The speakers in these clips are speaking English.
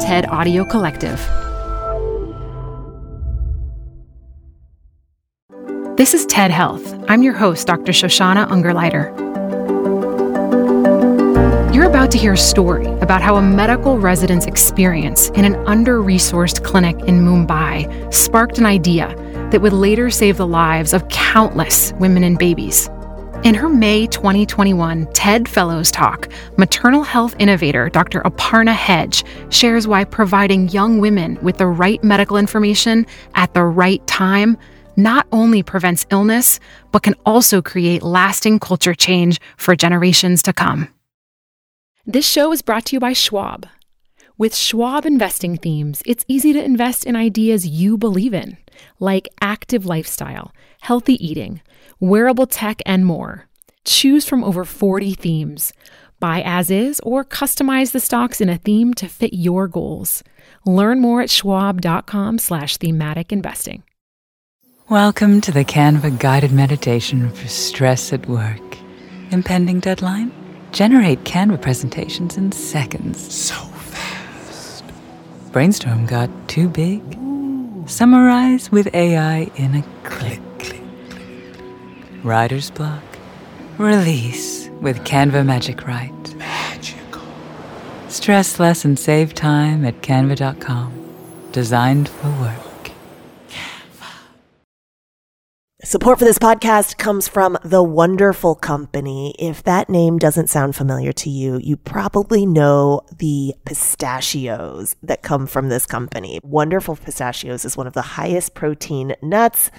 TED Audio Collective. This is TED Health. I'm your host, Dr. Shoshana Ungerleider. You're about to hear a story about how a medical resident's experience in an under-resourced clinic in Mumbai sparked an idea that would later save the lives of countless women and babies. In her May 2021 TED Fellows talk, maternal health innovator Dr. Aparna Hegde shares why providing young women with the right medical information at the right time not only prevents illness, but can also create lasting culture change for generations to come. This show is brought to you by Schwab. With Schwab investing themes, it's easy to invest in ideas you believe in, like active lifestyle, healthy eating, wearable tech, and more. Choose from over 40 themes. Buy as is or customize the stocks in a theme to fit your goals. Learn more at schwab.com/thematic investing. Welcome to the Canva guided meditation for stress at work. Impending deadline? Generate Canva presentations in seconds. So fast. Brainstorm got too big? Ooh. Summarize with AI in a click. Writer's block? Release with Canva Magic Write. Magical. Stress less and save time at canva.com. Designed for work. Canva. Support for this podcast comes from The Wonderful Company. If that name doesn't sound familiar to you, you probably know the pistachios that come from this company. Wonderful Pistachios is one of the highest protein nuts.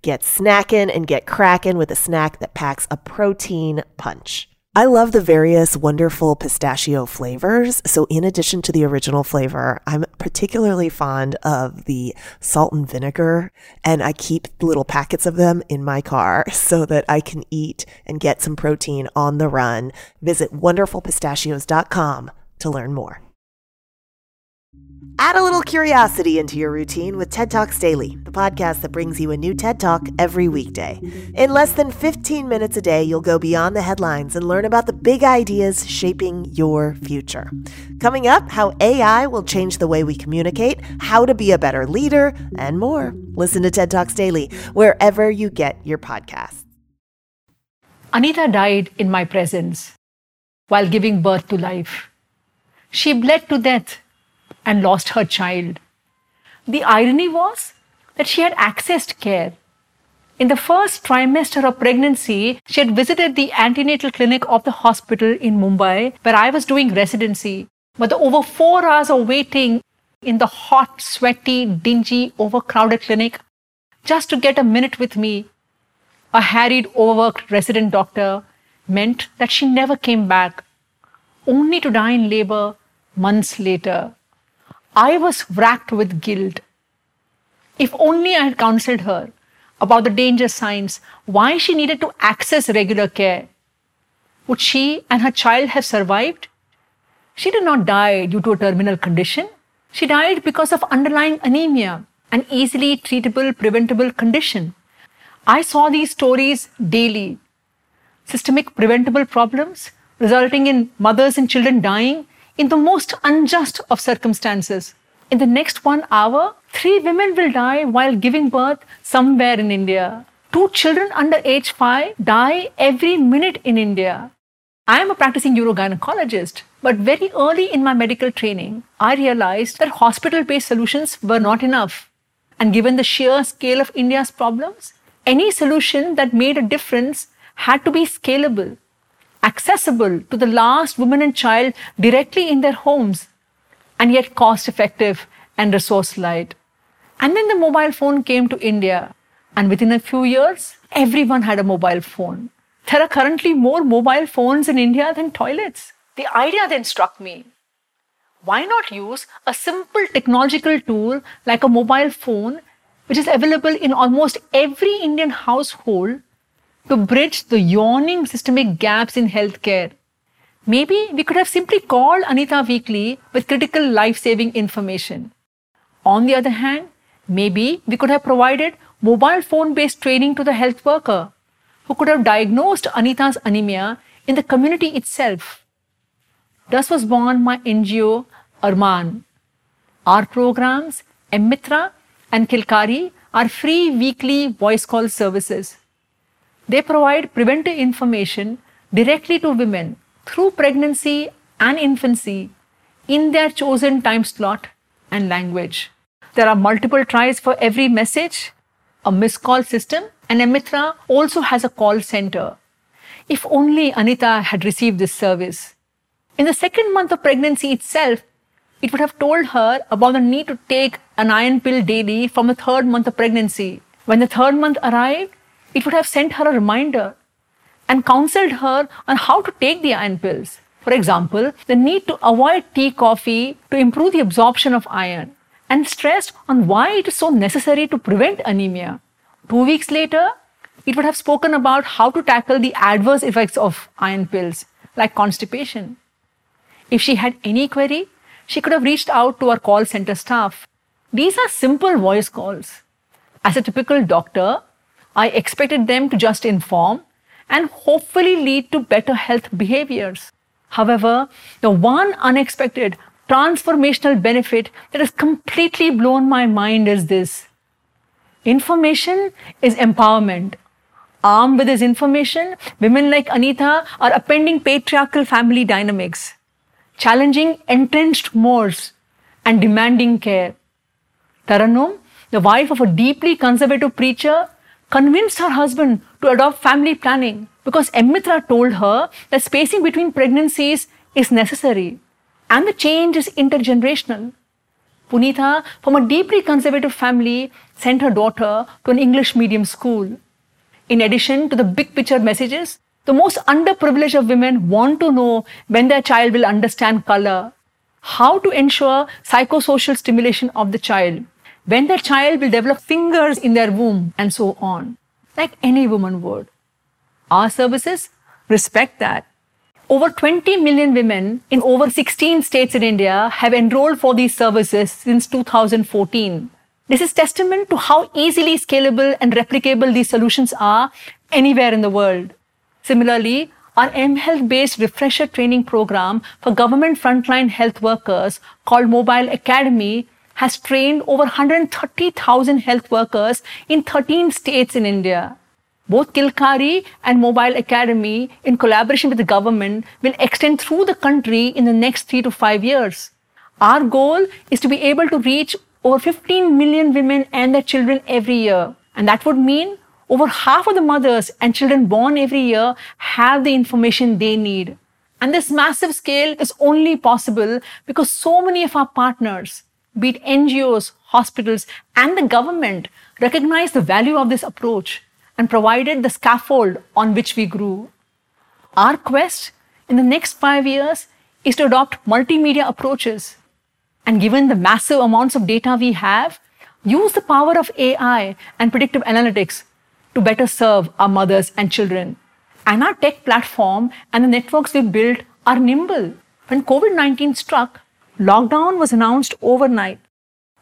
Get snacking and get cracking with a snack that packs a protein punch. I love the various wonderful pistachio flavors. So in addition to the original flavor, I'm particularly fond of the salt and vinegar, and I keep little packets of them in my car so that I can eat and get some protein on the run. Visit wonderfulpistachios.com to learn more. Add a little curiosity into your routine with TED Talks Daily, the podcast that brings you a new TED Talk every weekday. In less than 15 minutes a day, you'll go beyond the headlines and learn about the big ideas shaping your future. Coming up, how AI will change the way we communicate, how to be a better leader, and more. Listen to TED Talks Daily, wherever you get your podcasts. Anita died in my presence while giving birth to life. She bled to death and lost her child. The irony was that she had accessed care. In the first trimester of pregnancy, she had visited the antenatal clinic of the hospital in Mumbai, where I was doing residency. But the over 4 hours of waiting in the hot, sweaty, dingy, overcrowded clinic, just to get a minute with me, a harried, overworked resident doctor, meant that she never came back, only to die in labor months later. I was racked with guilt. If only I had counseled her about the danger signs, why she needed to access regular care. Would she and her child have survived? She did not die due to a terminal condition. She died because of underlying anemia, an easily treatable, preventable condition. I saw these stories daily. Systemic preventable problems resulting in mothers and children dying in the most unjust of circumstances. In the next 1 hour, 3 women will die while giving birth somewhere in India. 2 children under age 5 die every minute in India. I am a practicing urogynecologist, but very early in my medical training, I realized that hospital-based solutions were not enough. And given the sheer scale of India's problems, any solution that made a difference had to be scalable, accessible to the last woman and child directly in their homes, and yet cost-effective and resource-light. And then the mobile phone came to India, and within a few years, everyone had a mobile phone. There are currently more mobile phones in India than toilets. The idea then struck me. Why not use a simple technological tool like a mobile phone, which is available in almost every Indian household, to bridge the yawning systemic gaps in healthcare? Maybe we could have simply called Anita weekly with critical life-saving information. On the other hand, maybe we could have provided mobile phone-based training to the health worker, who could have diagnosed Anita's anemia in the community itself. Thus was born my NGO, Arman, Our programs, Mmitra and Kilkari, are free weekly voice call services. They provide preventive information directly to women through pregnancy and infancy in their chosen time slot and language. There are multiple tries for every message, a missed call system, and Mmitra also has a call center. If only Anita had received this service. In the second month of pregnancy itself, it would have told her about the need to take an iron pill daily from the third month of pregnancy. When the third month arrived, it would have sent her a reminder and counseled her on how to take the iron pills. For example, the need to avoid tea, coffee to improve the absorption of iron, and stressed on why it is so necessary to prevent anemia. 2 weeks later, it would have spoken about how to tackle the adverse effects of iron pills, like constipation. If she had any query, she could have reached out to our call center staff. These are simple voice calls. As a typical doctor, I expected them to just inform and hopefully lead to better health behaviors. However, the one unexpected transformational benefit that has completely blown my mind is this. Information is empowerment. Armed with this information, women like Anita are upending patriarchal family dynamics, challenging entrenched mores, and demanding care. Tarannum, the wife of a deeply conservative preacher, convinced her husband to adopt family planning because Mmitra told her that spacing between pregnancies is necessary and the change is intergenerational. Punitha, from a deeply conservative family, sent her daughter to an English medium school. In addition to the big picture messages, the most underprivileged of women want to know when their child will understand color, how to ensure psychosocial stimulation of the child, when their child will develop fingers in their womb, and so on, like any woman would. Our services respect that. Over 20 million women in over 16 states in India have enrolled for these services since 2014. This is testament to how easily scalable and replicable these solutions are anywhere in the world. Similarly, our mHealth-based refresher training program for government frontline health workers called Mobile Academy has trained over 130,000 health workers in 13 states in India. Both Kilkari and Mobile Academy, in collaboration with the government, will extend through the country in the next 3 to 5 years. Our goal is to be able to reach over 15 million women and their children every year. And that would mean over half of the mothers and children born every year have the information they need. And this massive scale is only possible because so many of our partners, be it NGOs, hospitals, and the government, recognize the value of this approach and provided the scaffold on which we grew. Our quest in the next 5 years is to adopt multimedia approaches. And given the massive amounts of data we have, use the power of AI and predictive analytics to better serve our mothers and children. And our tech platform and the networks we built are nimble. When COVID-19 struck, lockdown was announced overnight.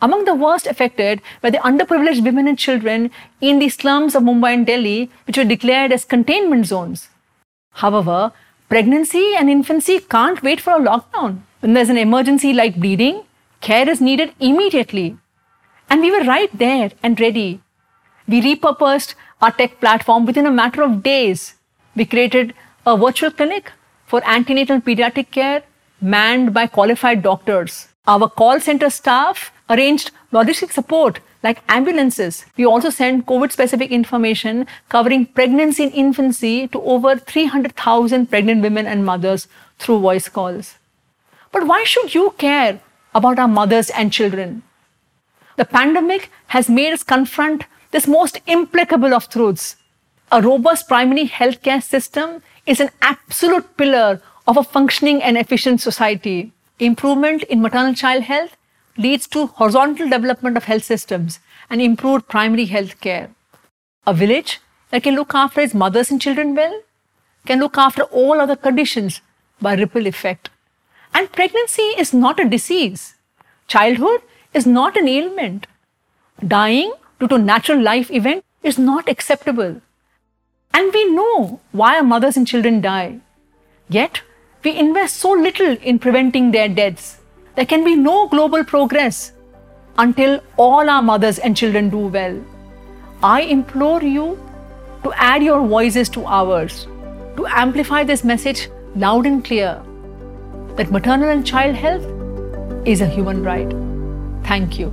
Among the worst affected were the underprivileged women and children in the slums of Mumbai and Delhi, which were declared as containment zones. However, pregnancy and infancy can't wait for a lockdown. When there's an emergency like bleeding, care is needed immediately. And we were right there and ready. We repurposed our tech platform within a matter of days. We created a virtual clinic for antenatal pediatric care manned by qualified doctors. Our call center staff arranged logistic support like ambulances. We also sent COVID-specific information covering pregnancy and infancy to over 300,000 pregnant women and mothers through voice calls. But why should you care about our mothers and children? The pandemic has made us confront this most implacable of truths. A robust primary healthcare system is an absolute pillar of a functioning and efficient society. Improvement in maternal-child health leads to horizontal development of health systems and improved primary health care. A village that can look after its mothers and children well can look after all other conditions by ripple effect. And pregnancy is not a disease. Childhood is not an ailment. Dying due to a natural life event is not acceptable. And we know why our mothers and children die. Yet, we invest so little in preventing their deaths. There can be no global progress until all our mothers and children do well. I implore you to add your voices to ours, to amplify this message loud and clear that maternal and child health is a human right. Thank you.